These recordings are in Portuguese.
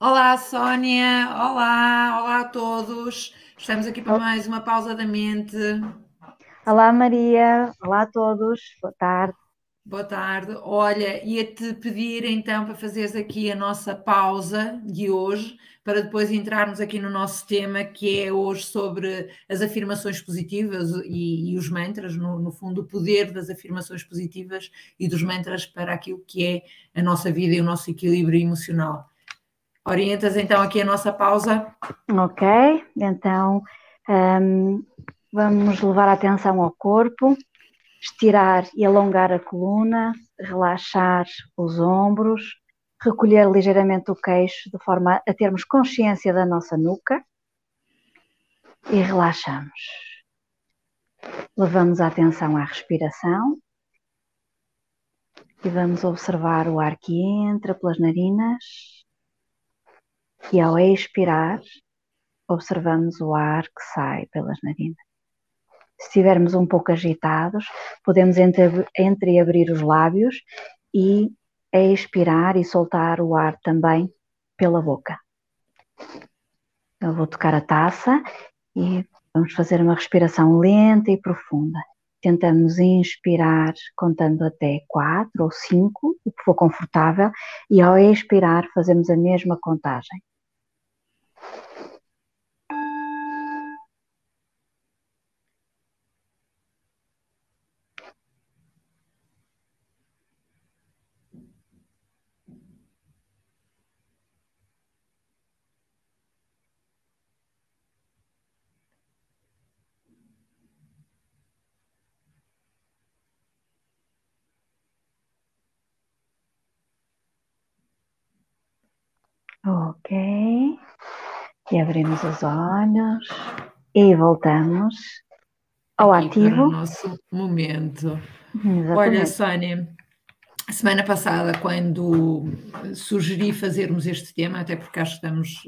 Olá, Sónia. Olá, olá a todos. Estamos aqui para mais uma pausa da mente. Olá, Maria. Olá a todos. Boa tarde. Boa tarde. Olha, ia-te pedir então para fazeres aqui a nossa pausa de hoje, para depois entrarmos aqui no nosso tema, que é hoje sobre as afirmações positivas e os mantras, no fundo o poder das afirmações positivas e dos mantras para aquilo que é a nossa vida e o nosso equilíbrio emocional. Orientas então aqui a nossa pausa? Ok, então vamos levar a atenção ao corpo. Estirar e alongar a coluna, relaxar os ombros, recolher ligeiramente o queixo de forma a termos consciência da nossa nuca e relaxamos. Levamos a atenção à respiração e vamos observar o ar que entra pelas narinas e ao expirar observamos o ar que sai pelas narinas. Se estivermos um pouco agitados, podemos entreabrir os lábios e expirar e soltar o ar também pela boca. Eu vou tocar a taça e vamos fazer uma respiração lenta e profunda. Tentamos inspirar contando até 4 ou 5, o que for confortável, e ao expirar fazemos a mesma contagem. Ok, e abrimos os olhos e voltamos ao ativo. O nosso momento. Exatamente. Olha, Sónia, a semana passada, quando sugeri fazermos este tema, até porque acho que estamos,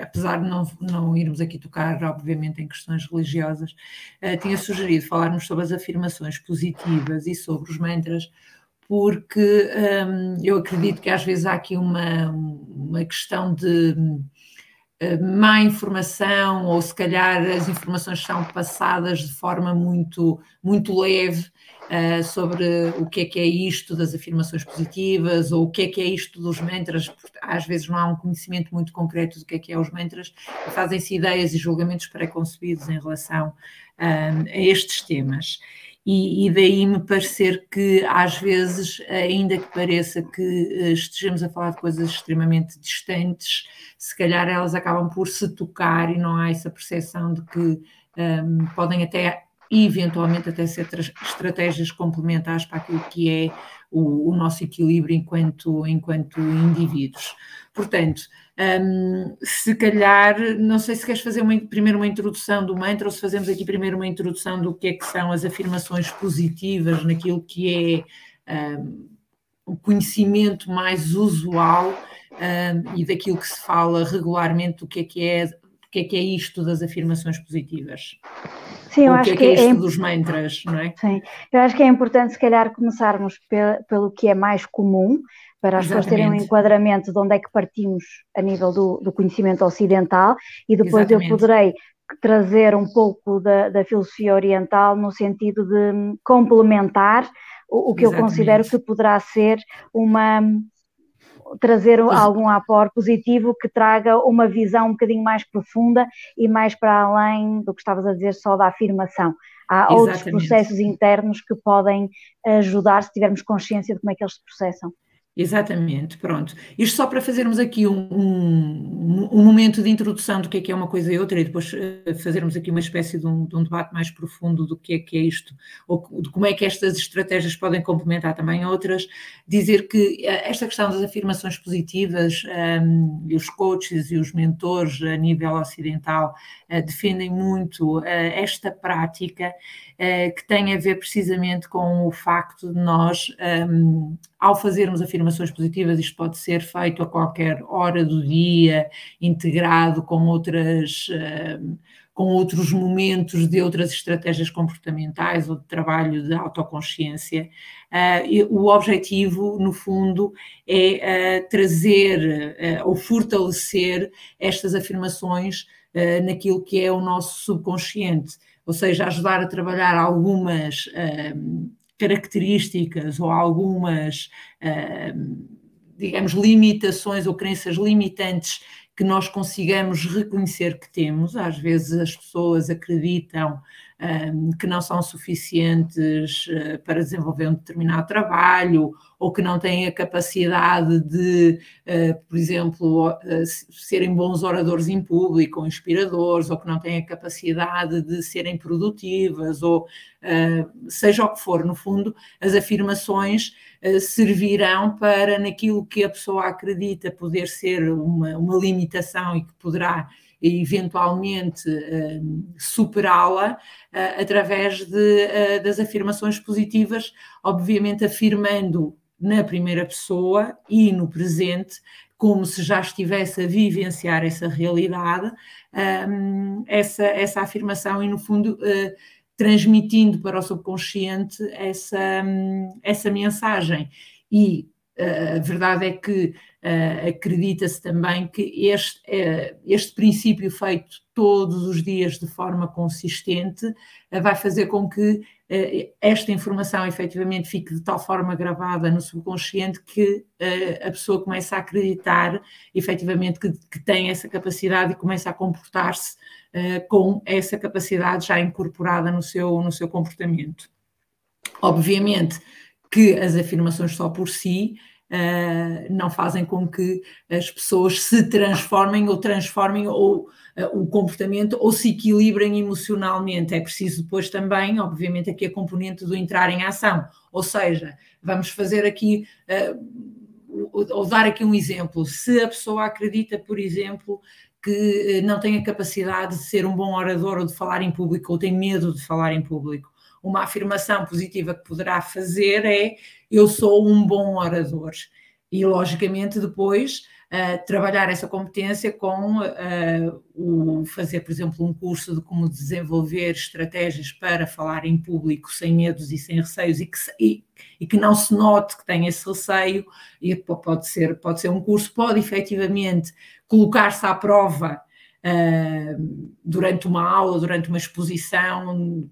apesar de não irmos aqui tocar, obviamente, em questões religiosas, tinha sugerido falarmos sobre as afirmações positivas e sobre os mantras, porque eu acredito que às vezes há aqui uma questão de má informação, ou se calhar as informações são passadas de forma muito, muito leve sobre o que é isto das afirmações positivas, ou o que é isto dos mantras, porque às vezes não há um conhecimento muito concreto do que é os mantras, e fazem-se ideias e julgamentos preconcebidos em relação a estes temas. E daí me parecer que às vezes, ainda que pareça que estejamos a falar de coisas extremamente distantes, se calhar elas acabam por se tocar e não há essa percepção de que podem até, eventualmente, até ser estratégias complementares para aquilo que é o nosso equilíbrio enquanto indivíduos. Portanto, se calhar, não sei se queres fazer primeiro uma introdução do mantra ou se fazemos aqui primeiro uma introdução do que é que são as afirmações positivas naquilo que é o conhecimento mais usual e daquilo que se fala regularmente, o que é isto das afirmações positivas. Sim, eu acho que é isto dos mantras, não é? Sim, eu acho que é importante se calhar começarmos pelo que é mais comum, para as pessoas terem um enquadramento de onde é que partimos a nível do conhecimento ocidental, e depois eu poderei trazer um pouco da filosofia oriental no sentido de complementar o que eu considero que poderá ser trazer algum aporte positivo que traga uma visão um bocadinho mais profunda e mais para além do que estavas a dizer só da afirmação. Há outros processos internos que podem ajudar se tivermos consciência de como é que eles se processam. Exatamente, pronto. Isto só para fazermos aqui um momento de introdução do que é uma coisa e outra, e depois fazermos aqui uma espécie de um debate mais profundo do que é isto, ou de como é que estas estratégias podem complementar também outras. Dizer que esta questão das afirmações positivas, os coaches e os mentores a nível ocidental defendem muito esta prática, que tem a ver precisamente com o facto de nós, ao fazermos afirmações afirmações positivas, isto pode ser feito a qualquer hora do dia, integrado com outras, com outros momentos de outras estratégias comportamentais ou de trabalho de autoconsciência. O objetivo, no fundo, é trazer ou fortalecer estas afirmações naquilo que é o nosso subconsciente, ou seja, ajudar a trabalhar algumas características ou algumas, digamos, limitações ou crenças limitantes que nós consigamos reconhecer que temos. Às vezes as pessoas acreditam que não são suficientes para desenvolver um determinado trabalho, ou que não têm a capacidade de, por exemplo, serem bons oradores em público, ou inspiradores, ou que não têm a capacidade de serem produtivas, ou seja o que for. No fundo, as afirmações servirão para, naquilo que a pessoa acredita poder ser uma limitação e que poderá eventualmente superá-la, através das afirmações positivas, obviamente afirmando na primeira pessoa e no presente, como se já estivesse a vivenciar essa realidade, essa afirmação, e no fundo transmitindo para o subconsciente essa mensagem. E a verdade é que acredita-se também que este princípio, feito todos os dias de forma consistente, vai fazer com que esta informação efetivamente fique de tal forma gravada no subconsciente que a pessoa começa a acreditar efetivamente que tem essa capacidade e começa a comportar-se com essa capacidade já incorporada no seu comportamento. Obviamente que as afirmações só por si não fazem com que as pessoas se transformem o comportamento ou se equilibrem emocionalmente. É preciso depois também, obviamente, aqui a componente do entrar em ação. Ou seja, vamos fazer aqui, ou dar aqui um exemplo. Se a pessoa acredita, por exemplo, que não tem a capacidade de ser um bom orador ou de falar em público, ou tem medo de falar em público, uma afirmação positiva que poderá fazer é: eu sou um bom orador. E, logicamente, depois trabalhar essa competência com o fazer, por exemplo, um curso de como desenvolver estratégias para falar em público sem medos e sem receios, e que não se note que tem esse receio. E pode ser um curso, pode efetivamente colocar-se à prova durante uma aula, durante uma exposição,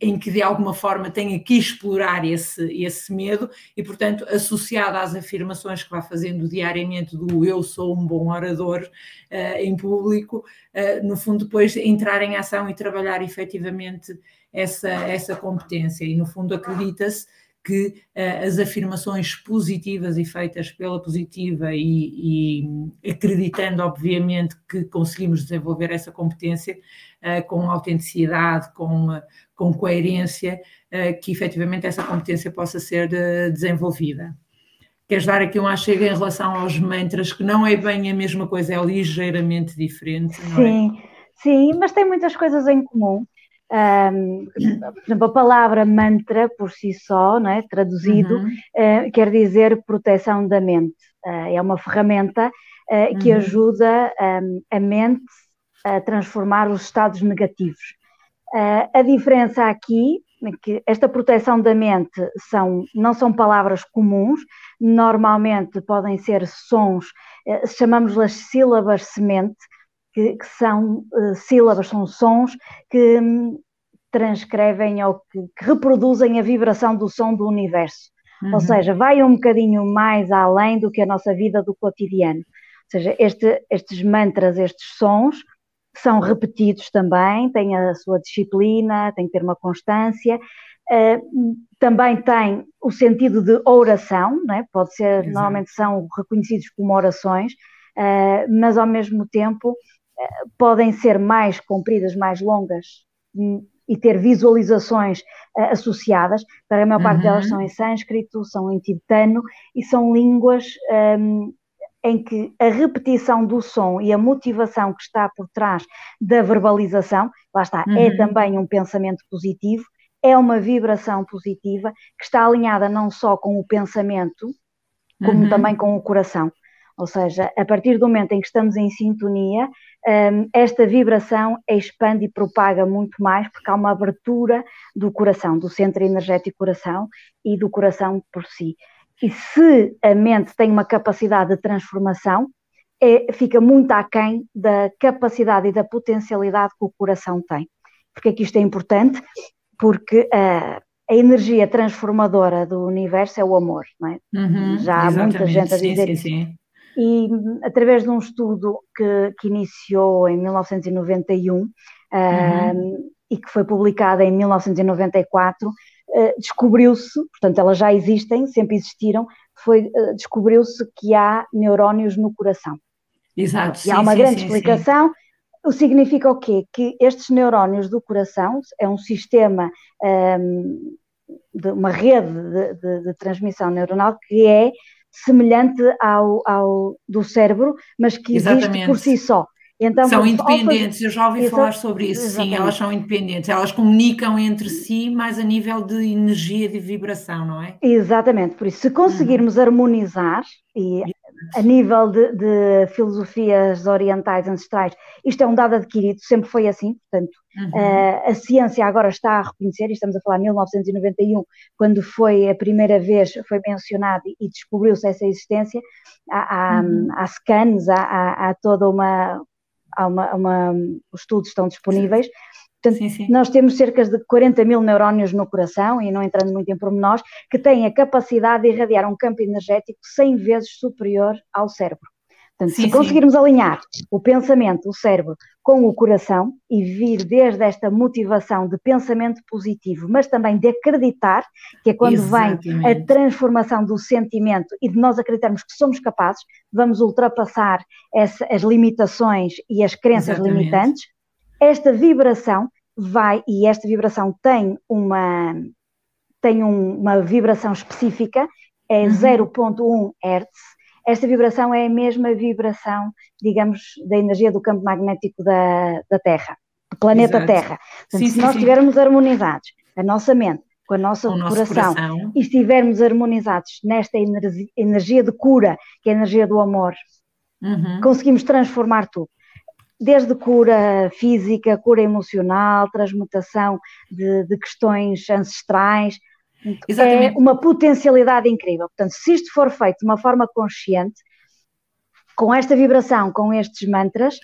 em que de alguma forma tenha que explorar esse medo. E, portanto, associado às afirmações que vai fazendo diariamente do eu sou um bom orador em público, no fundo depois entrar em ação e trabalhar efetivamente essa competência. E no fundo acredita-se que as afirmações positivas e feitas pela positiva e acreditando, obviamente, que conseguimos desenvolver essa competência com autenticidade, com coerência, que efetivamente essa competência possa ser desenvolvida. Queres dar aqui um achego em relação aos mantras, que não é bem a mesma coisa, é ligeiramente diferente, não é? Sim, mas tem muitas coisas em comum. Por exemplo, a palavra mantra por si só, não é? Traduzido, quer dizer proteção da mente. É uma ferramenta que ajuda a mente a transformar os estados negativos. A diferença aqui é que esta proteção da mente não são palavras comuns, normalmente podem ser sons, chamamos-las sílabas semente, que são sílabas, são sons que transcrevem ou que reproduzem a vibração do som do universo. Ou seja, vai um bocadinho mais além do que a nossa vida do cotidiano. Ou seja, estes mantras, estes sons, são repetidos também, têm a sua disciplina, têm que ter uma constância. Também tem o sentido de oração, não é? Pode ser, exato, normalmente são reconhecidos como orações, mas ao mesmo tempo podem ser mais compridas, mais longas e ter visualizações associadas. Para a maior parte delas são em sânscrito, são em tibetano, e são línguas em que a repetição do som e a motivação que está por trás da verbalização, lá está, é também um pensamento positivo, é uma vibração positiva que está alinhada não só com o pensamento, como também com o coração. Ou seja, a partir do momento em que estamos em sintonia, esta vibração expande e propaga muito mais, porque há uma abertura do coração, do centro energético coração e do coração por si. E se a mente tem uma capacidade de transformação, fica muito aquém da capacidade e da potencialidade que o coração tem. Porque é que isto é importante? Porque a energia transformadora do universo é o amor, não é? Já há muita gente a dizer isso. E através de um estudo que iniciou em 1991 e que foi publicado em 1994, descobriu-se, portanto elas já existem, sempre existiram, descobriu-se que há neurónios no coração. Exato. E há uma grande explicação. O significa o quê? Que estes neurónios do coração é um sistema, de uma rede de transmissão neuronal que é semelhante ao do cérebro, mas que existe por si só. Então, são independentes, eu já ouvi falar sobre isso, sim, elas são independentes, elas comunicam entre si, mas a nível de energia, de vibração, não é? Exatamente, por isso, se conseguirmos harmonizar, e a nível de filosofias orientais ancestrais, isto é um dado adquirido, sempre foi assim, portanto, a ciência agora está a reconhecer, e estamos a falar de 1991, quando foi a primeira vez, foi mencionado e descobriu-se essa existência, há scans, há toda uma... os estudos estão disponíveis, portanto, nós temos cerca de 40 mil neurónios no coração, e não entrando muito em pormenores, que têm a capacidade de irradiar um campo energético 100 vezes superior ao cérebro. Portanto, se conseguirmos alinhar o pensamento, o cérebro, com o coração, e vir desde esta motivação de pensamento positivo, mas também de acreditar, que é quando vem a transformação do sentimento e de nós acreditarmos que somos capazes, vamos ultrapassar as limitações e as crenças limitantes, esta vibração vai, e esta vibração tem uma vibração específica, é 0.1 Hz, esta vibração é a mesma vibração, digamos, da energia do campo magnético da Terra, do planeta Terra. Portanto, se nós estivermos harmonizados, a nossa mente, com a nossa coração, e estivermos harmonizados nesta energia de cura, que é a energia do amor, conseguimos transformar tudo. Desde cura física, cura emocional, transmutação de questões ancestrais. É uma potencialidade incrível. Portanto, se isto for feito de uma forma consciente, com esta vibração, com estes mantras,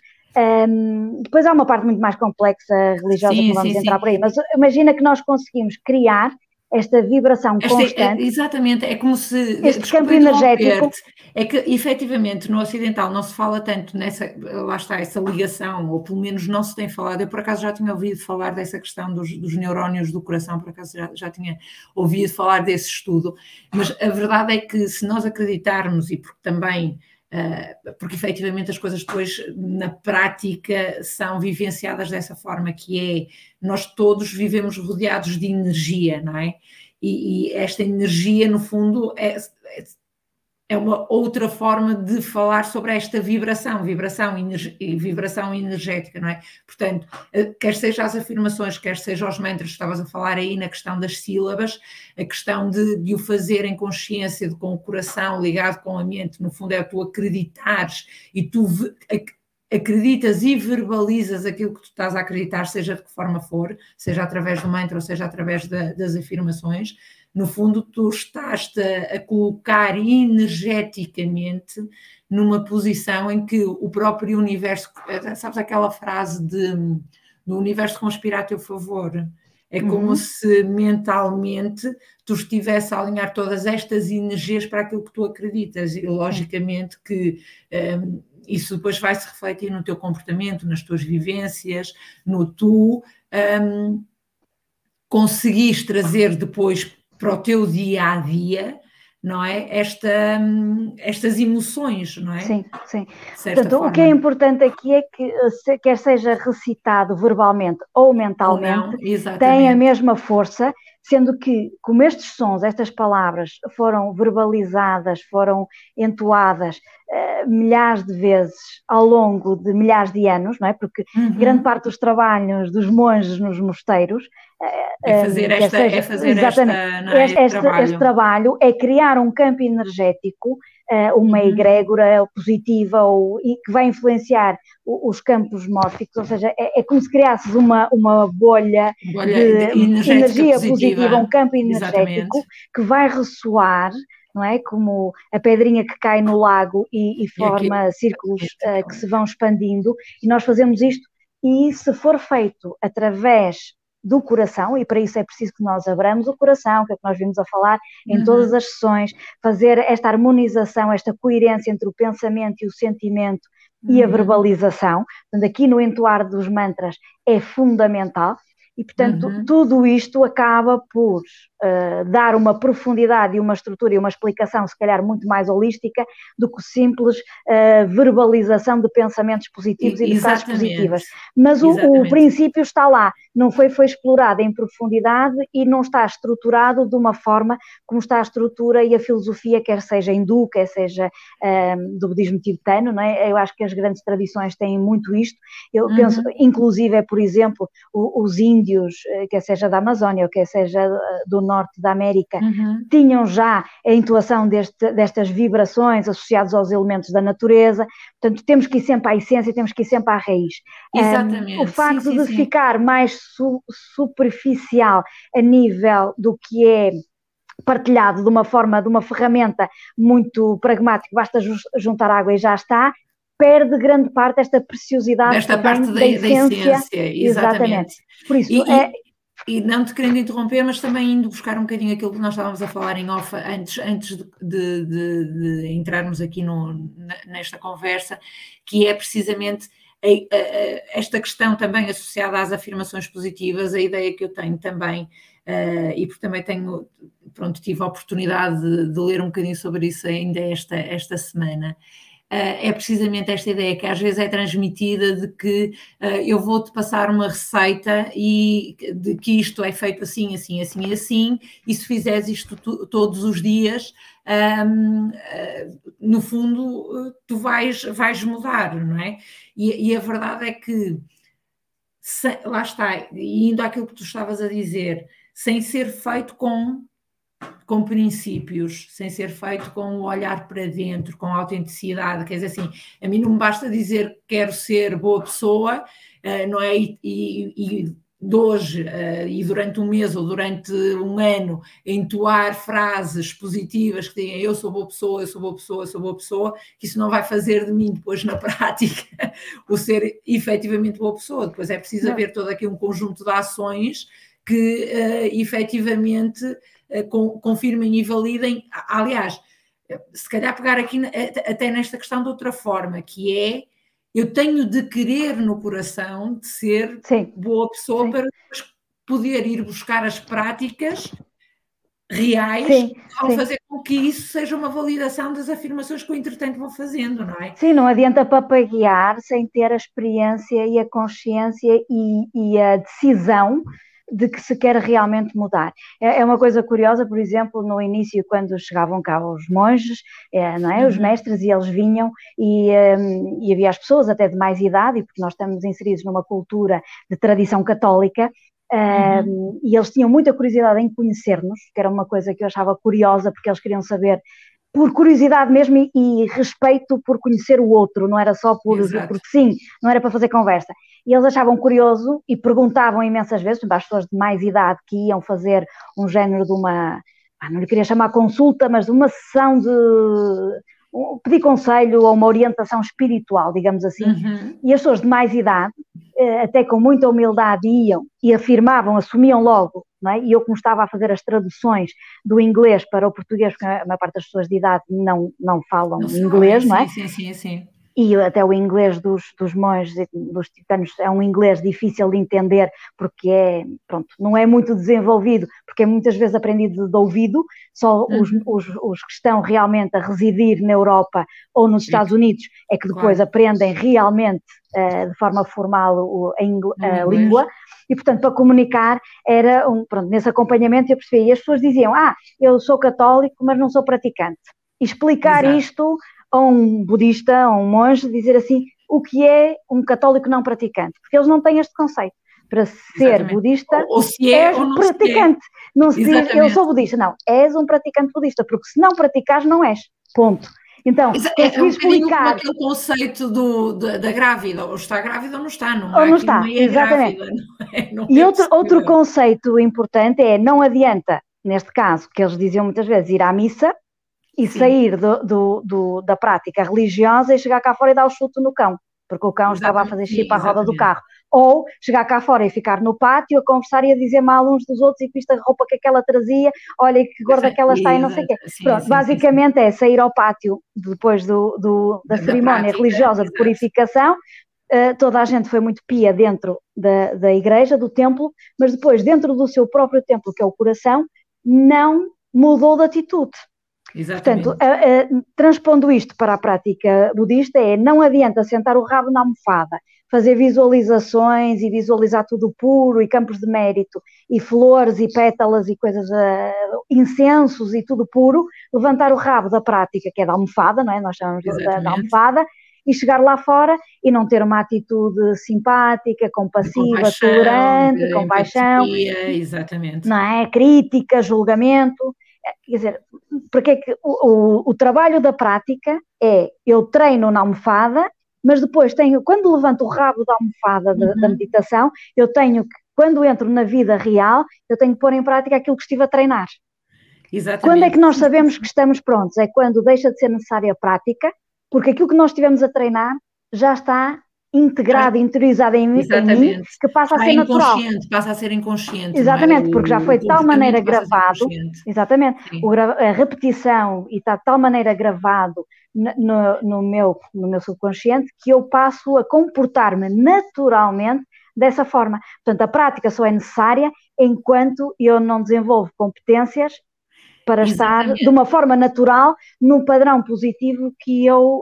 depois há uma parte muito mais complexa religiosa que vamos entrar por aí, mas imagina que nós conseguimos criar esta vibração constante. Exatamente, é como se... Este campo energético... É que, efetivamente, no ocidental não se fala tanto nessa... Lá está, essa ligação, ou pelo menos não se tem falado. Eu, por acaso, já tinha ouvido falar dessa questão dos neurónios do coração, por acaso já tinha ouvido falar desse estudo. Mas a verdade é que, se nós acreditarmos, e porque também... porque efetivamente as coisas depois na prática são vivenciadas dessa forma, que é, nós todos vivemos rodeados de energia, não é? E esta energia no fundo é uma outra forma de falar sobre esta vibração energética, não é? Portanto, quer seja as afirmações, quer seja os mantras, estavas a falar aí na questão das sílabas, a questão de o fazer em consciência, com o coração ligado com a mente, no fundo é tu acreditares, e tu acreditas e verbalizas aquilo que tu estás a acreditar, seja de que forma for, seja através do mantra ou seja através das afirmações. No fundo, tu estás-te a colocar energeticamente numa posição em que o próprio universo... Sabes aquela frase do universo conspira a teu favor? É como se mentalmente tu estivesse a alinhar todas estas energias para aquilo que tu acreditas. E logicamente que... isso depois vai-se refletir no teu comportamento, nas tuas vivências, no tu conseguires trazer depois para o teu dia-a-dia, não é? Estas emoções, não é? Sim, sim. Portanto, o que é importante aqui é que, quer seja recitado verbalmente ou mentalmente, tem a mesma força, Sendo que, como estes sons, estas palavras foram verbalizadas, foram entoadas milhares de vezes ao longo de milhares de anos, não é? Porque grande parte dos trabalhos dos monges nos mosteiros este trabalho é criar um campo energético, uma egrégora positiva e que vai influenciar os campos mórficos, ou seja, é como se criasses uma bolha de energia positiva, um campo energético. Exatamente. Que vai ressoar, não é? Como a pedrinha que cai no lago e forma aqui, círculos que se vão expandindo, e nós fazemos isto, e se for feito através do coração, e para isso é preciso que nós abramos o coração, que é o que nós vimos a falar em todas as sessões, fazer esta harmonização, esta coerência entre o pensamento e o sentimento e a verbalização. Portanto, aqui no entoar dos mantras é fundamental e, portanto, tudo isto acaba por dar uma profundidade e uma estrutura e uma explicação, se calhar, muito mais holística do que simples verbalização de pensamentos positivos e de frases positivas. Mas o princípio está lá, não foi explorado em profundidade e não está estruturado de uma forma como está a estrutura e a filosofia, quer seja hindu, quer seja do budismo tibetano, não é? Eu acho que as grandes tradições têm muito isto. Eu penso, inclusive, por exemplo, os índios, quer seja da Amazónia ou quer seja do norte da América, tinham já a intuação destas vibrações associadas aos elementos da natureza. Portanto, temos que ir sempre à essência, temos que ir sempre à raiz. Exatamente. O facto de ficar mais superficial a nível do que é partilhado de uma ferramenta muito pragmática, basta juntar água e já está, perde grande parte desta preciosidade desta parte da essência. Exatamente. Por isso, e não te querendo interromper, mas também indo buscar um bocadinho aquilo que nós estávamos a falar em off antes de entrarmos aqui nesta conversa, que é precisamente esta questão também associada às afirmações positivas, a ideia que eu tenho também, e porque também tive a oportunidade de ler um bocadinho sobre isso ainda esta semana. É precisamente esta ideia que às vezes é transmitida de que eu vou-te passar uma receita e de que isto é feito assim, assim, assim, assim, e se fizeres isto todos os dias, no fundo, tu vais mudar, não é? E a verdade é que, lá está, indo àquilo que tu estavas a dizer, sem ser feito com princípios, sem ser feito com o olhar para dentro, com a autenticidade, quer dizer assim, a mim não me basta dizer que quero ser boa pessoa, não é? E de hoje, e durante um mês ou durante um ano, entoar frases positivas que digam eu sou boa pessoa, eu sou boa pessoa, eu sou boa pessoa, que isso não vai fazer de mim depois na prática o ser efetivamente boa pessoa. Depois é preciso haver todo aqui um conjunto de ações que efetivamente confirmem e validem. Aliás, se calhar pegar aqui até nesta questão de outra forma, que é, eu tenho de querer no coração de ser boa pessoa para poder ir buscar as práticas reais que vão fazer com que isso seja uma validação das afirmações que eu, entretanto, vou fazendo, não é? Sim, não adianta papaguear sem ter a experiência e a consciência e a decisão de que se quer realmente mudar. É uma coisa curiosa, por exemplo, no início, quando chegavam cá os monges, não é? Os mestres, e eles vinham e havia as pessoas até de mais idade, porque nós estamos inseridos numa cultura de tradição católica, e eles tinham muita curiosidade em conhecer-nos, que era uma coisa que eu achava curiosa, porque eles queriam saber por curiosidade mesmo e respeito por conhecer o outro, não era só porque sim, não era para fazer conversa. E eles achavam curioso e perguntavam imensas vezes, às pessoas de mais idade que iam fazer um género de uma, não lhe queria chamar consulta, mas de uma sessão de pedir conselho ou uma orientação espiritual, digamos assim. E as pessoas de mais idade, até com muita humildade, iam e afirmavam, assumiam logo, não é? E eu, como estava a fazer as traduções do inglês para o português, porque a maior parte das pessoas de idade não falam inglês, não é? Sim. e até o inglês dos monges e dos tibetanos é um inglês difícil de entender, porque não é muito desenvolvido, porque é muitas vezes aprendido de ouvido, só os que estão realmente a residir na Europa ou nos Estados Unidos é que depois aprendem realmente de forma formal a língua, e portanto para comunicar era, nesse acompanhamento eu percebi, e as pessoas diziam, eu sou católico mas não sou praticante, e explicar isto a um budista, a um monge, dizer assim, o que é um católico não praticante, porque eles não têm este conceito. Para ser budista, ou se és ou não praticante. Não se diz, eu sou budista, não, és um praticante budista, porque se não praticares, não és, ponto. Então, é um explicar o conceito da grávida, ou está grávida ou não está, não é? Ou não está, não é exatamente. Grávida, não é? Não e outro conceito importante é, não adianta, neste caso, que eles diziam muitas vezes, ir à missa, e sair da prática religiosa e chegar cá fora e dar o chute no cão, porque o cão estava a fazer chip à roda do carro. Ou chegar cá fora e ficar no pátio a conversar e a dizer mal uns dos outros, e viste a roupa que aquela trazia, olha que gorda que ela está e não sei o quê. Pronto, basicamente é sair ao pátio depois da cerimónia religiosa de purificação. Toda a gente foi muito pia dentro da igreja, do templo, mas depois dentro do seu próprio templo, que é o coração, não mudou de atitude. Exatamente. Portanto, transpondo isto para a prática budista, não adianta sentar o rabo na almofada, fazer visualizações e visualizar tudo puro e campos de mérito e flores e pétalas e coisas, incensos e tudo puro, levantar o rabo da prática, que é da almofada, não é? Nós chamamos da almofada, e chegar lá fora e não ter uma atitude simpática, compassiva, tolerante, compaixão, exatamente. Não é? Crítica, julgamento. Quer dizer, porque é que o trabalho da prática é, eu treino na almofada, mas depois quando levanto o rabo da almofada da meditação, eu tenho que, quando entro na vida real, eu tenho que pôr em prática aquilo que estive a treinar. Exatamente. Quando é que nós sabemos que estamos prontos? É quando deixa de ser necessária a prática, porque aquilo que nós estivemos a treinar já está integrado, interiorizado em mim, que passa a ser natural. Passa a ser inconsciente. Exatamente, porque já foi de tal maneira gravado, exatamente, a repetição está de tal maneira gravado no meu subconsciente que eu passo a comportar-me naturalmente dessa forma. Portanto, a prática só é necessária enquanto eu não desenvolvo competências para estar de uma forma natural num padrão positivo que eu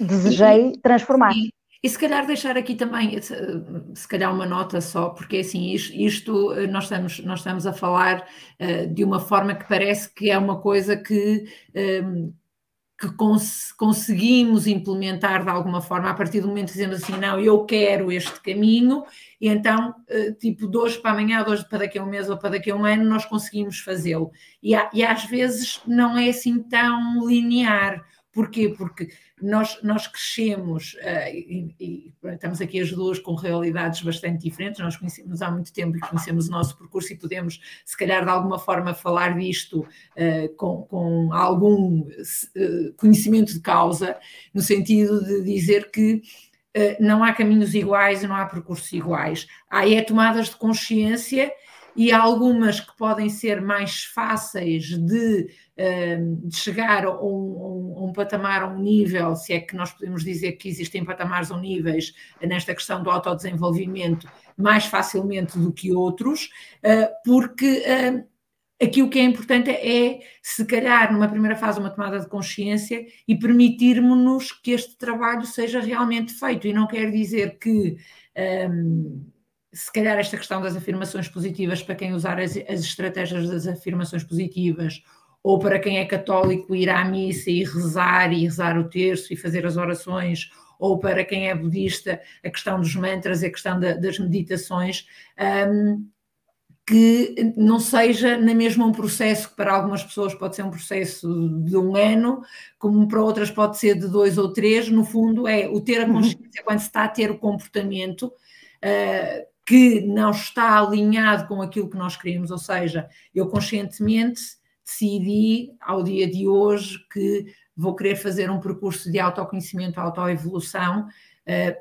desejei transformar. E se calhar deixar aqui também, se calhar uma nota só, porque assim, isto nós estamos a falar de uma forma que parece que é uma coisa que conseguimos implementar de alguma forma a partir do momento que dizemos assim, não, eu quero este caminho, e então, tipo, de hoje para amanhã, de hoje para daqui a um mês ou para daqui a um ano, nós conseguimos fazê-lo. E às vezes não é assim tão linear. Porquê? Porque nós crescemos, e estamos aqui as duas com realidades bastante diferentes, nós conhecemos há muito tempo e conhecemos o nosso percurso e podemos, se calhar, de alguma forma falar disto com algum conhecimento de causa, no sentido de dizer que não há caminhos iguais e não há percursos iguais. Há tomadas de consciência e há algumas que podem ser mais fáceis de chegar a um patamar, a um nível, se é que nós podemos dizer que existem patamares ou níveis nesta questão do autodesenvolvimento mais facilmente do que outros, porque aqui o que é importante é, se calhar, numa primeira fase, uma tomada de consciência e permitirmos-nos que este trabalho seja realmente feito. E não quer dizer que... se calhar esta questão das afirmações positivas, para quem usar as estratégias das afirmações positivas, ou para quem é católico ir à missa e rezar o terço e fazer as orações, ou para quem é budista a questão dos mantras e a questão das meditações, que não seja na mesma um processo que para algumas pessoas pode ser um processo de um ano, como para outras pode ser de 2 ou 3, no fundo é o ter a consciência quando se está a ter o comportamento, que não está alinhado com aquilo que nós queremos, ou seja, eu conscientemente decidi ao dia de hoje que vou querer fazer um percurso de autoconhecimento, autoevolução,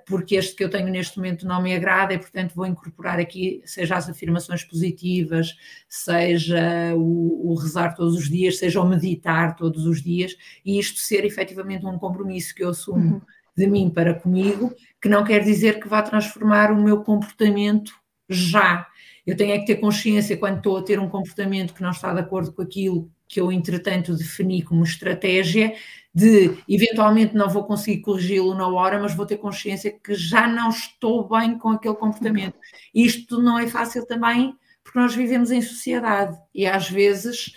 porque este que eu tenho neste momento não me agrada e, portanto, vou incorporar aqui, seja as afirmações positivas, seja o rezar todos os dias, seja o meditar todos os dias, e isto ser efetivamente um compromisso que eu assumo de mim para comigo, que não quer dizer que vá transformar o meu comportamento já. Eu tenho é que ter consciência quando estou a ter um comportamento que não está de acordo com aquilo que eu, entretanto, defini como estratégia, de eventualmente não vou conseguir corrigi-lo na hora, mas vou ter consciência que já não estou bem com aquele comportamento. Isto não é fácil também, porque nós vivemos em sociedade e às vezes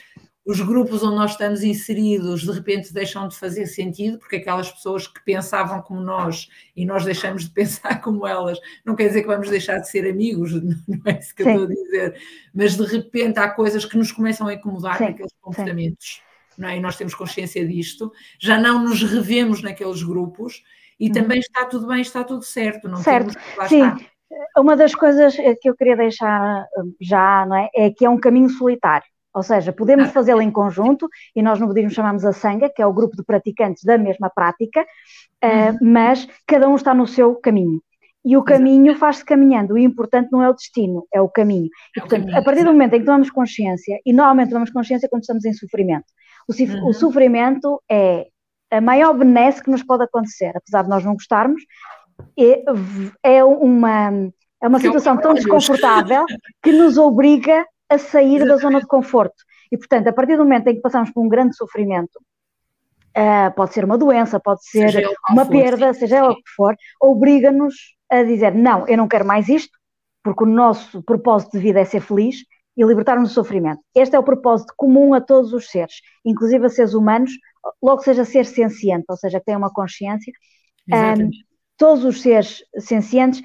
os grupos onde nós estamos inseridos de repente deixam de fazer sentido, porque aquelas pessoas que pensavam como nós e nós deixamos de pensar como elas, não quer dizer que vamos deixar de ser amigos, não é isso que eu estou a dizer, mas de repente há coisas que nos começam a incomodar naqueles comportamentos, não é? E nós temos consciência disto, já não nos revemos naqueles grupos e também está tudo bem, está tudo certo, não temos que lá estar. Uma das coisas que eu queria deixar já, não é? É que é um caminho solitário. Ou seja, podemos fazê-lo em conjunto, e nós no budismo chamamos a sangha, que é o grupo de praticantes da mesma prática, mas cada um está no seu caminho. E o caminho faz-se caminhando, o importante não é o destino, é o caminho. E, portanto, a partir do momento em que tomamos consciência, e normalmente tomamos consciência quando estamos em sofrimento, o sofrimento é a maior benesse que nos pode acontecer, apesar de nós não gostarmos, é uma situação tão desconfortável que nos obriga a sair da zona de conforto. E, portanto, a partir do momento em que passamos por um grande sofrimento, pode ser uma doença, pode ser uma perda, seja ela o que for, obriga-nos a dizer, não, eu não quero mais isto, porque o nosso propósito de vida é ser feliz e libertar-nos do sofrimento. Este é o propósito comum a todos os seres, inclusive a seres humanos, logo seja ser senciente, ou seja, que tenha uma consciência. Todos os seres sencientes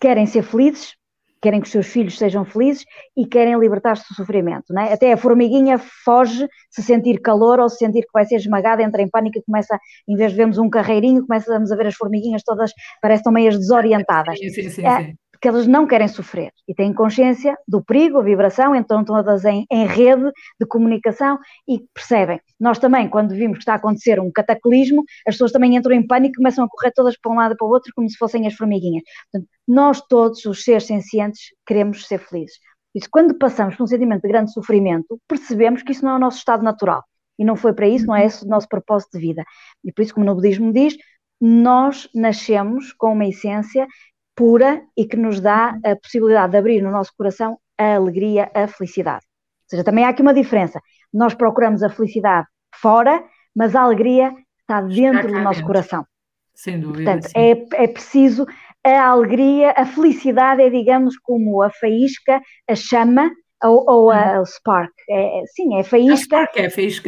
querem ser felizes, querem que os seus filhos sejam felizes e querem libertar-se do sofrimento, não é? Até a formiguinha foge se sentir calor ou se sentir que vai ser esmagada, entra em pânico e começa, em vez de vermos um carreirinho, começamos a ver as formiguinhas todas, parece que estão meio desorientadas. Sim. Porque elas não querem sofrer e têm consciência do perigo, a vibração, então estão todas em rede de comunicação e percebem. Nós também, quando vimos que está a acontecer um cataclismo, as pessoas também entram em pânico e começam a correr todas para um lado e para o outro como se fossem as formiguinhas. Portanto, nós todos, os seres sencientes, queremos ser felizes. Por isso, quando passamos por um sentimento de grande sofrimento, percebemos que isso não é o nosso estado natural e não foi para isso, não é esse o nosso propósito de vida. E por isso, como no budismo diz, nós nascemos com uma essência pura e que nos dá a possibilidade de abrir no nosso coração a alegria, a felicidade. Ou seja, também há aqui uma diferença. Nós procuramos a felicidade fora, mas a alegria está dentro do nosso coração. Sem dúvida. Portanto, é preciso a alegria, a felicidade é, digamos, como a faísca, a chama ou o spark. É a faísca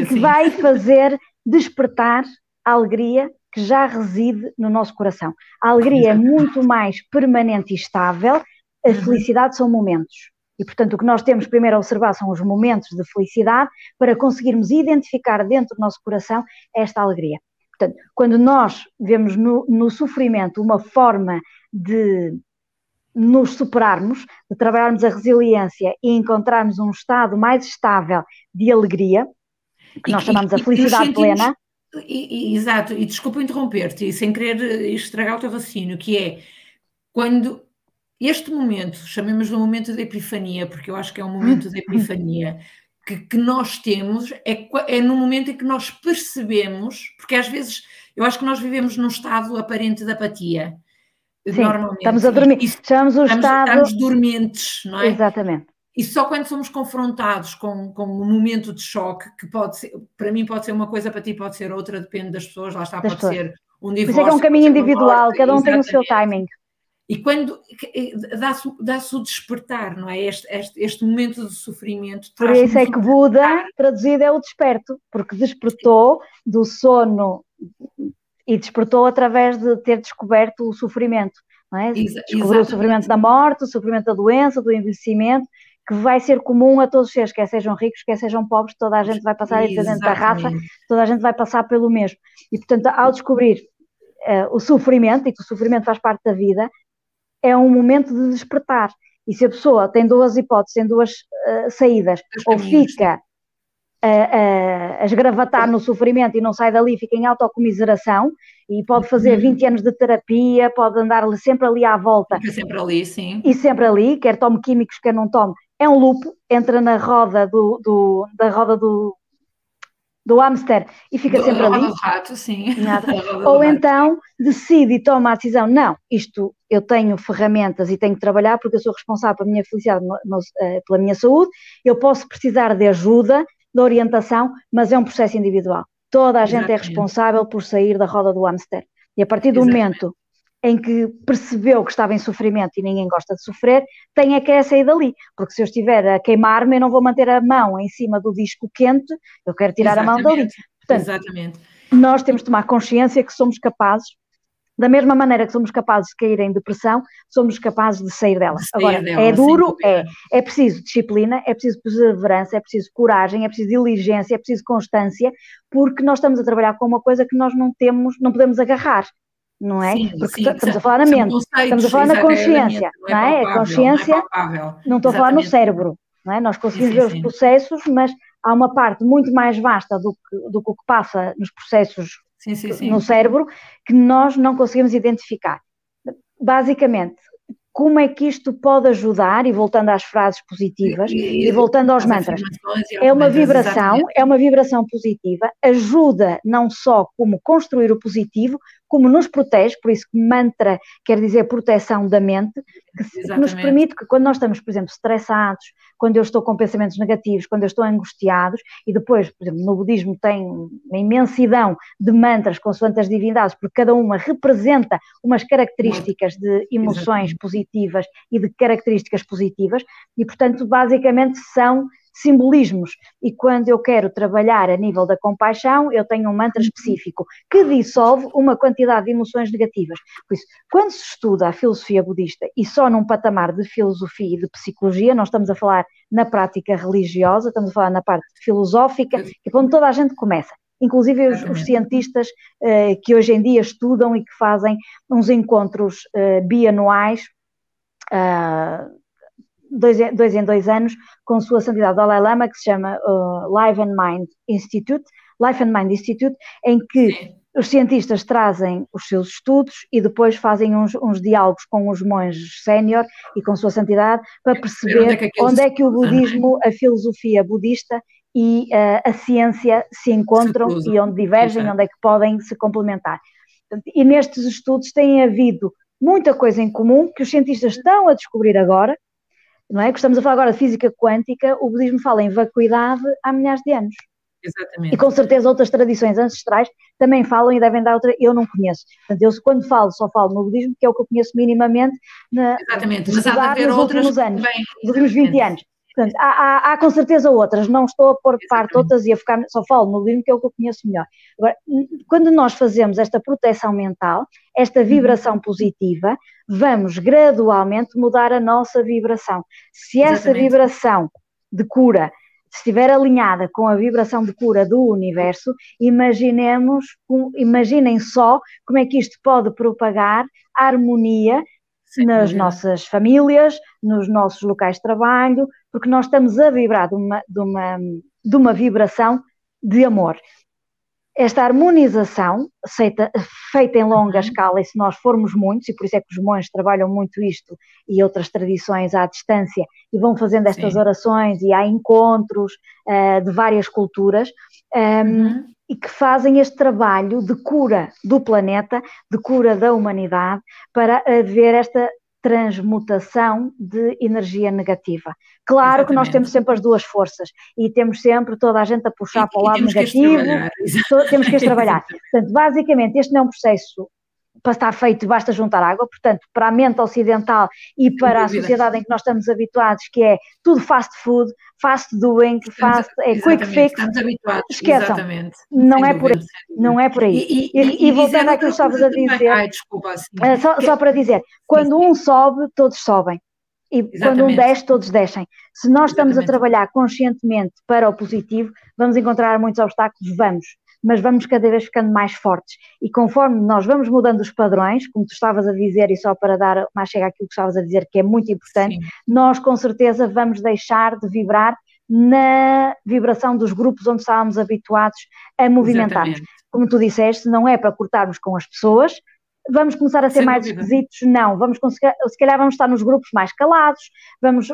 que vai fazer despertar a alegria que já reside no nosso coração. A alegria é muito mais permanente e estável, a felicidade são momentos. E, portanto, o que nós temos primeiro a observar são os momentos de felicidade para conseguirmos identificar dentro do nosso coração esta alegria. Portanto, quando nós vemos no sofrimento uma forma de nos superarmos, de trabalharmos a resiliência e encontrarmos um estado mais estável de alegria, que nós chamamos a felicidade plena... Exato, e desculpa interromper-te e sem querer estragar o teu raciocínio, que é quando este momento, chamemos-lhe um momento de epifania, porque eu acho que é um momento de epifania que nós temos, é no momento em que nós percebemos, porque às vezes eu acho que nós vivemos num estado aparente de apatia. Sim, normalmente estamos a dormir, estamos dormentes, não é? Exatamente. E só quando somos confrontados com um momento de choque, que pode ser, para mim pode ser uma coisa, para ti pode ser outra, depende das pessoas, lá está, pode ser um divórcio. Por isso é que é um caminho individual, morte, cada um tem o seu timing. E quando dá-se o despertar, não é? Este momento de sofrimento. Por isso é que Buda, traduzido, é o desperto, porque despertou do sono e despertou através de ter descoberto o sofrimento, não é? Descobriu o sofrimento da morte, o sofrimento da doença, do envelhecimento, que vai ser comum a todos os seres, quer sejam ricos, quer sejam pobres, toda a gente vai passar, independente da raça, toda a gente vai passar pelo mesmo. E, portanto, ao descobrir o sofrimento, e que o sofrimento faz parte da vida, é um momento de despertar. E se a pessoa tem duas hipóteses, tem duas saídas, ou fica a esgravatar no sofrimento e não sai dali, fica em autocomiseração e pode fazer 20 anos de terapia, pode andar sempre ali à volta. Fica sempre ali, sim. E sempre ali, quer tome químicos, quer não tome. É um loop, entra na roda do hamster e fica sempre ali. Do rato, sim. Nada. Ou então decide e toma a decisão, não, isto eu tenho ferramentas e tenho que trabalhar porque eu sou responsável pela minha felicidade, pela minha saúde, eu posso precisar de ajuda, de orientação, mas é um processo individual. Toda a gente é responsável por sair da roda do hamster. E a partir do momento em que percebeu que estava em sofrimento e ninguém gosta de sofrer, tem é que é sair dali, porque se eu estiver a queimar-me, eu não vou manter a mão em cima do disco quente, eu quero tirar a mão dali. Portanto, nós temos de tomar consciência que somos capazes, da mesma maneira que somos capazes de cair em depressão, somos capazes de sair dela. Agora, é duro, é preciso disciplina, é preciso perseverança, é preciso coragem, é preciso diligência, é preciso constância, porque nós estamos a trabalhar com uma coisa que nós não temos, não podemos agarrar. Não é? Sim, porque estamos a falar na mente, estamos a falar na consciência, não é? A consciência, não estou a falar no cérebro, não é? Nós conseguimos ver os processos, mas há uma parte muito mais vasta do que o que passa nos processos no cérebro, que nós não conseguimos identificar. Basicamente, como é que isto pode ajudar, e voltando às frases positivas e voltando aos mantras, é uma vibração positiva, ajuda não só como construir o positivo, como nos protege, por isso que mantra quer dizer proteção da mente, que nos permite que quando nós estamos, por exemplo, estressados, quando eu estou com pensamentos negativos, quando eu estou angustiados, e depois, por exemplo, no budismo tem uma imensidão de mantras consoante as divindades, porque cada uma representa umas características de emoções positivas e de características positivas, e portanto basicamente são simbolismos, e quando eu quero trabalhar a nível da compaixão, eu tenho um mantra específico que dissolve uma quantidade de emoções negativas. Por isso, quando se estuda a filosofia budista, e só num patamar de filosofia e de psicologia, nós estamos a falar na prática religiosa, estamos a falar na parte filosófica, que é onde toda a gente começa, inclusive os cientistas que hoje em dia estudam e que fazem uns encontros bianuais, 2 em 2 anos, com sua santidade Dalai Lama, que se chama Life and Mind Institute, em que os cientistas trazem os seus estudos e depois fazem uns diálogos com os monges sénior e com sua santidade para perceber onde é que o budismo, a filosofia budista e a ciência se encontram e onde divergem, onde é que podem se complementar. E nestes estudos tem havido muita coisa em comum que os cientistas estão a descobrir agora, não é? Que estamos a falar agora de física quântica, o budismo fala em vacuidade há milhares de anos. Exatamente. E com certeza outras tradições ancestrais também falam e devem dar outra, eu não conheço. Portanto, eu quando falo, só falo no budismo, que é o que eu conheço minimamente mas há de haver outras nos últimos anos, nos últimos 20 anos. Portanto, há com certeza outras, não estou a pôr de parte outras e a focar, só falo no livro que é o que eu conheço melhor. Agora, quando nós fazemos esta proteção mental, esta vibração positiva, vamos gradualmente mudar a nossa vibração. Se essa vibração de cura estiver alinhada com a vibração de cura do universo, imaginem só como é que isto pode propagar a harmonia nas nossas famílias, nos nossos locais de trabalho, porque nós estamos a vibrar de uma vibração de amor. Esta harmonização, feita em longa escala, e se nós formos muitos, e por isso é que os monges trabalham muito isto e outras tradições à distância, e vão fazendo estas orações, e há encontros de várias culturas, e que fazem este trabalho de cura do planeta, de cura da humanidade, para haver esta transmutação de energia negativa. Claro que nós temos sempre as duas forças e temos sempre toda a gente a puxar para o lado negativo, temos que as trabalhar. Portanto, basicamente, este não é um processo para estar feito, basta juntar água, portanto, para a mente ocidental e para a sociedade em que nós estamos habituados, que é tudo fast food, fast doing, quick fix, esqueçam, não é por aí. E voltando àquilo que estavas a dizer, só para dizer, quando um sobe, todos sobem, e quando um desce, todos descem. Se nós estamos a trabalhar conscientemente para o positivo, vamos encontrar muitos obstáculos, mas vamos cada vez ficando mais fortes, e conforme nós vamos mudando os padrões, como tu estavas a dizer, e só para dar mais chega àquilo que estavas a dizer, que é muito importante, nós com certeza vamos deixar de vibrar na vibração dos grupos onde estávamos habituados a movimentar-nos. Exatamente. Como tu disseste, não é para cortarmos com as pessoas, vamos começar a ser mais esquisitos? Não, vamos conseguir, se calhar vamos estar nos grupos mais calados,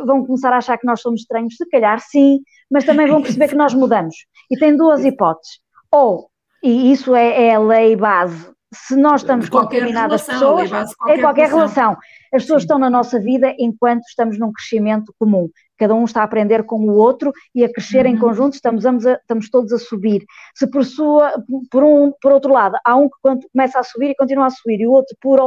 vão começar a achar que nós somos estranhos, se calhar sim, mas também vão perceber que nós mudamos. E tem duas hipóteses, ou, e isso é a lei base, se nós estamos com determinadas pessoas, em qualquer relação, as pessoas estão na nossa vida enquanto estamos num crescimento comum. Cada um está a aprender com o outro e a crescer em conjunto, estamos todos a subir. Se por outro lado, há um que começa a subir e continua a subir, e o outro por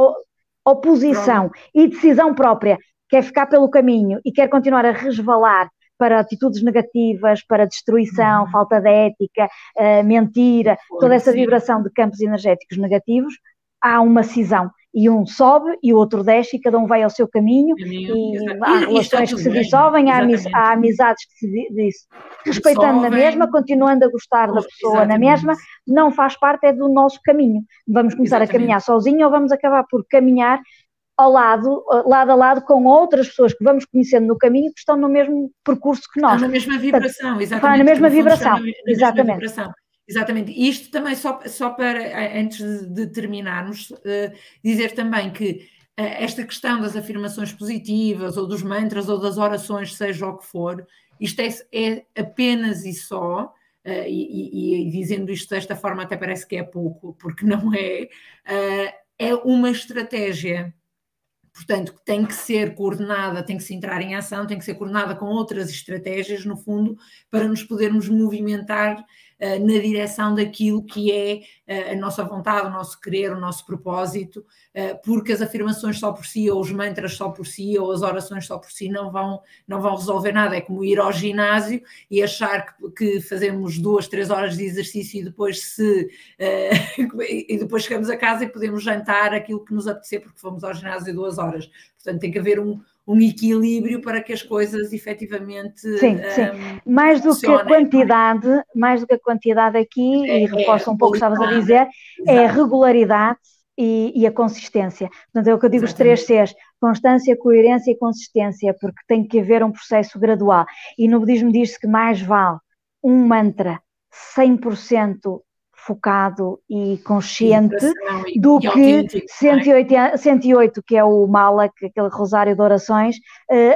oposição e decisão própria, quer ficar pelo caminho e quer continuar a resvalar para atitudes negativas, para destruição, falta de ética, mentira, toda essa vibração de campos energéticos negativos, há uma cisão. E um sobe e o outro desce e cada um vai ao seu caminho e há relações que se dissolvem, há amizades que se respeitando na mesma, continuando a gostar da pessoa na mesma, não faz parte do nosso caminho. Vamos começar a caminhar sozinho ou vamos acabar por caminhar lado a lado com outras pessoas que vamos conhecendo no caminho que estão no mesmo percurso que nós. Estão na mesma vibração, exatamente. Exatamente. Isto também só para, antes de terminarmos, dizer também que esta questão das afirmações positivas ou dos mantras ou das orações, seja o que for, isto é apenas e só, e dizendo isto desta forma até parece que é pouco, porque não é, é uma estratégia. Portanto, tem que ser coordenada, tem que se entrar em ação, tem que ser coordenada com outras estratégias, no fundo, para nos podermos movimentar na direção daquilo que é a nossa vontade, o nosso querer, o nosso propósito, porque as afirmações só por si, ou os mantras só por si, ou as orações só por si não vão resolver nada. É como ir ao ginásio e achar que fazemos 2, 3 horas de exercício e depois chegamos a casa e podemos jantar aquilo que nos apetecer porque fomos ao ginásio 2 horas. Portanto, tem que haver um equilíbrio para que as coisas efetivamente sim. Mais do que a quantidade, aqui, e reforço um pouco o que estavas a dizer, é a regularidade e a consistência. Portanto, é o que eu digo, os 3 Cs, constância, coerência e consistência, porque tem que haver um processo gradual. E no budismo diz-se que mais vale um mantra 100% focado e consciente do que 108, que é o mala, aquele rosário de orações,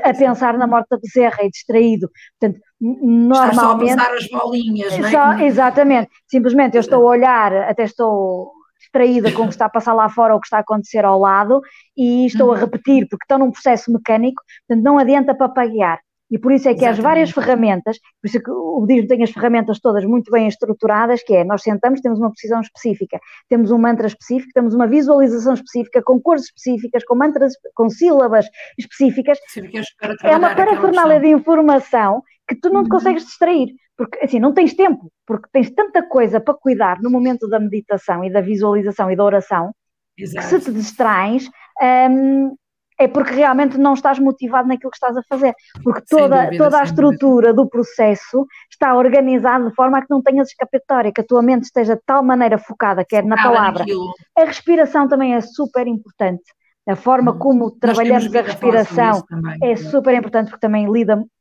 a pensar na morte da bezerra e distraído. Portanto, normalmente... Só a pensar as bolinhas, não é? Exatamente. Simplesmente eu estou a olhar, até estou distraída com o que está a passar lá fora ou o que está a acontecer ao lado e estou a repetir, porque estão num processo mecânico, portanto não adianta papaguear. E por isso é que há várias ferramentas, por isso é que o budismo tem as ferramentas todas muito bem estruturadas, que é, nós sentamos, temos uma posição específica, temos um mantra específico, temos uma visualização específica, com cores específicas, com mantras, com sílabas específicas. É uma parafernália de informação que tu não te consegues distrair, porque assim, não tens tempo, porque tens tanta coisa para cuidar no momento da meditação e da visualização e da oração, que se te distraes... é porque realmente não estás motivado naquilo que estás a fazer, porque toda a estrutura do processo está organizada de forma a que não tenhas escapatória, que a tua mente esteja de tal maneira focada, quer na palavra. Naquilo. A respiração também é super importante, a forma como trabalhamos a respiração é super importante, porque também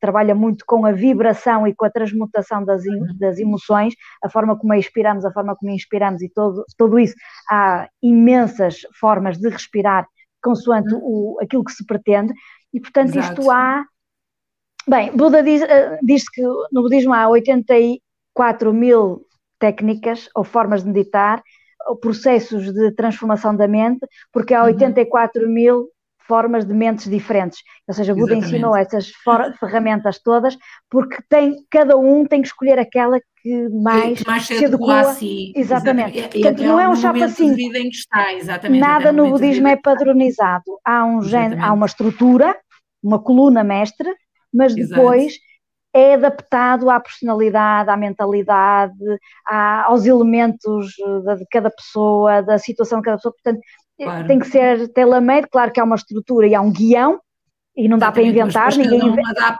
trabalha muito com a vibração e com a transmutação das emoções, a forma como expiramos, a forma como inspiramos e tudo isso. Há imensas formas de respirar consoante aquilo que se pretende, e portanto isto há... Bem, Buda diz que no budismo há 84.000 técnicas ou formas de meditar, ou processos de transformação da mente, porque há 84.000 formas de mentes diferentes, ou seja, Buda ensinou essas ferramentas todas, porque cada um tem que escolher aquela que mais se adequa a si. Exatamente. Portanto, não é um chapacinho. Nada no budismo é padronizado. Há uma estrutura, uma coluna mestre, mas depois é adaptado à personalidade, à mentalidade, aos elementos de cada pessoa, da situação de cada pessoa. Portanto, tem que ser tailor-made. Claro que há uma estrutura e há um guião, e não dá para inventar, ninguém adapta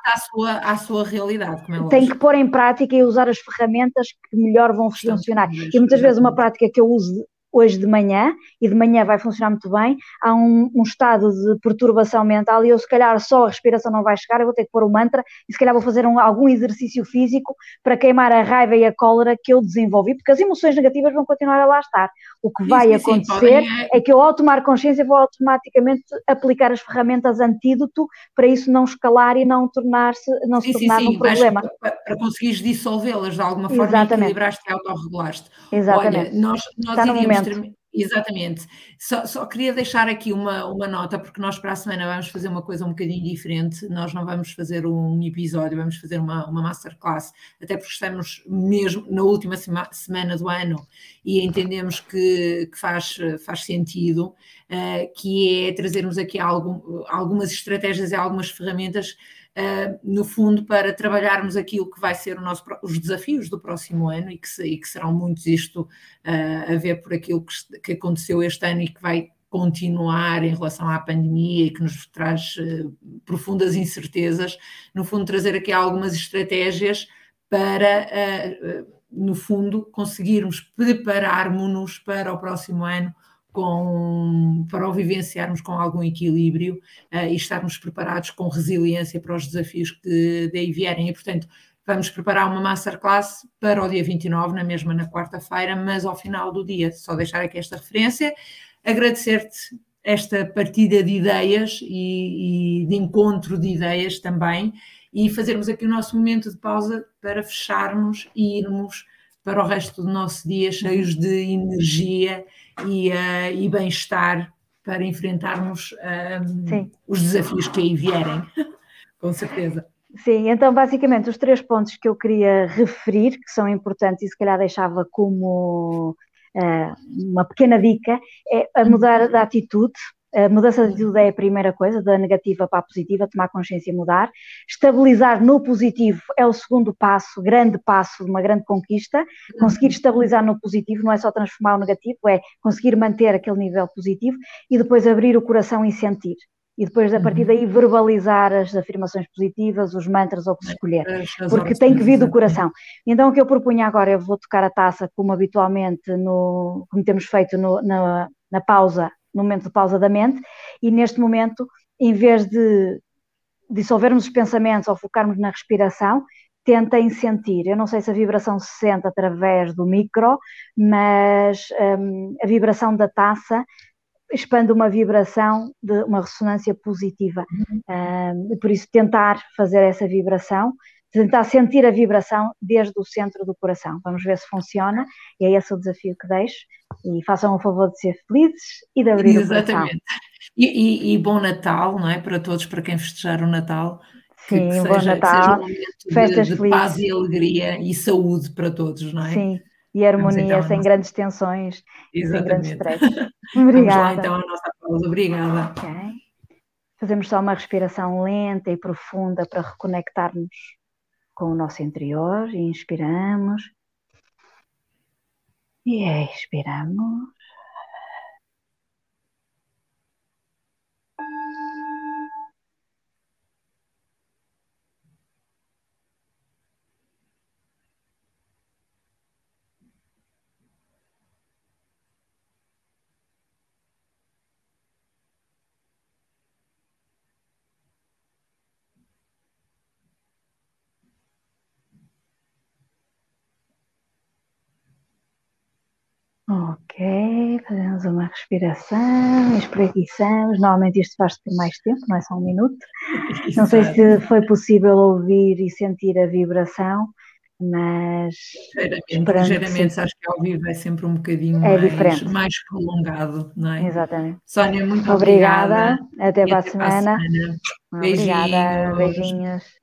à sua realidade, como é lógico. Tem que pôr em prática e usar as ferramentas que melhor vão funcionar. E muitas vezes uma prática que eu uso hoje de manhã, e de manhã vai funcionar muito bem, há um estado de perturbação mental e eu se calhar só a respiração não vai chegar, eu vou ter que pôr um mantra e se calhar vou fazer algum exercício físico para queimar a raiva e a cólera que eu desenvolvi, porque as emoções negativas vão continuar a lá estar. O que vai acontecer é que eu, ao tomar consciência, vou automaticamente aplicar as ferramentas antídoto para isso não escalar e não se tornar um problema. Para conseguires dissolvê-las de alguma forma. Exatamente. Equilibraste e autorregulaste. Exatamente. Olha, nós iríamos terminar. Exatamente. Só queria deixar aqui uma nota, porque nós para a semana vamos fazer uma coisa um bocadinho diferente. Nós não vamos fazer um episódio, vamos fazer uma masterclass, até porque estamos mesmo na última semana do ano e entendemos que faz sentido, que é trazermos aqui algumas estratégias e algumas ferramentas, no fundo, para trabalharmos aquilo que vai ser os desafios do próximo ano e que serão muitos, isto a ver por aquilo que aconteceu este ano e que vai continuar em relação à pandemia e que nos traz profundas incertezas. No fundo, trazer aqui algumas estratégias para, no fundo, conseguirmos prepararmos-nos para o próximo ano, para o vivenciarmos com algum equilíbrio e estarmos preparados com resiliência para os desafios que daí vierem. E, portanto, vamos preparar uma masterclass para o dia 29, na quarta-feira, mas ao final do dia. Só deixar aqui esta referência. Agradecer-te esta partilha de ideias e de encontro de ideias também, e fazermos aqui o nosso momento de pausa para fecharmos e irmos para o resto do nosso dia cheios de energia e bem-estar para enfrentarmos os desafios que aí vierem, com certeza. Sim, então basicamente os 3 pontos que eu queria referir, que são importantes e se calhar deixava como uma pequena dica, é a mudar de atitude. A mudança de atitude é a primeira coisa, da negativa para a positiva, tomar consciência e mudar. Estabilizar no positivo é o segundo passo, grande passo de uma grande conquista. Conseguir estabilizar no positivo não é só transformar o negativo, é conseguir manter aquele nível positivo e depois abrir o coração e sentir. E depois, a partir daí, verbalizar as afirmações positivas, os mantras, ou o que se escolher, porque tem que vir do coração. Então, o que eu propunho agora, eu vou tocar a taça, como habitualmente, como temos feito na pausa, no momento de pausa da mente, e neste momento, em vez de dissolvermos os pensamentos ou focarmos na respiração, tentem sentir. Eu não sei se a vibração se sente através do micro, mas a vibração da taça expande uma vibração de uma ressonância positiva. Por isso, tentar fazer essa vibração, tentar sentir a vibração desde o centro do coração. Vamos ver se funciona, e é esse o desafio que deixo. E façam o favor de ser felizes e de abrir o coração. E bom Natal, não é? Para todos, para quem festejar o Natal. Sim, bom Natal, festas felizes. Paz e alegria e saúde para todos, não é? Sim, e harmonia, então, sem grandes tensões. Exatamente. E sem grandes stress. Obrigada. Vamos lá então à nossa pausa. Obrigada. Okay. Fazemos só uma respiração lenta e profunda para reconectarmos com o nosso interior, e inspiramos e expiramos. Ok, fazemos uma respiração, espreguiçamos. Normalmente isto faz-se por mais tempo, não é só um minuto. Não sei se foi possível ouvir e sentir a vibração, mas... Ligeiramente, acho que ao vivo é sempre um bocadinho mais prolongado, não é? Exatamente. Sónia, muito obrigada. Até para a semana. Beijinhos.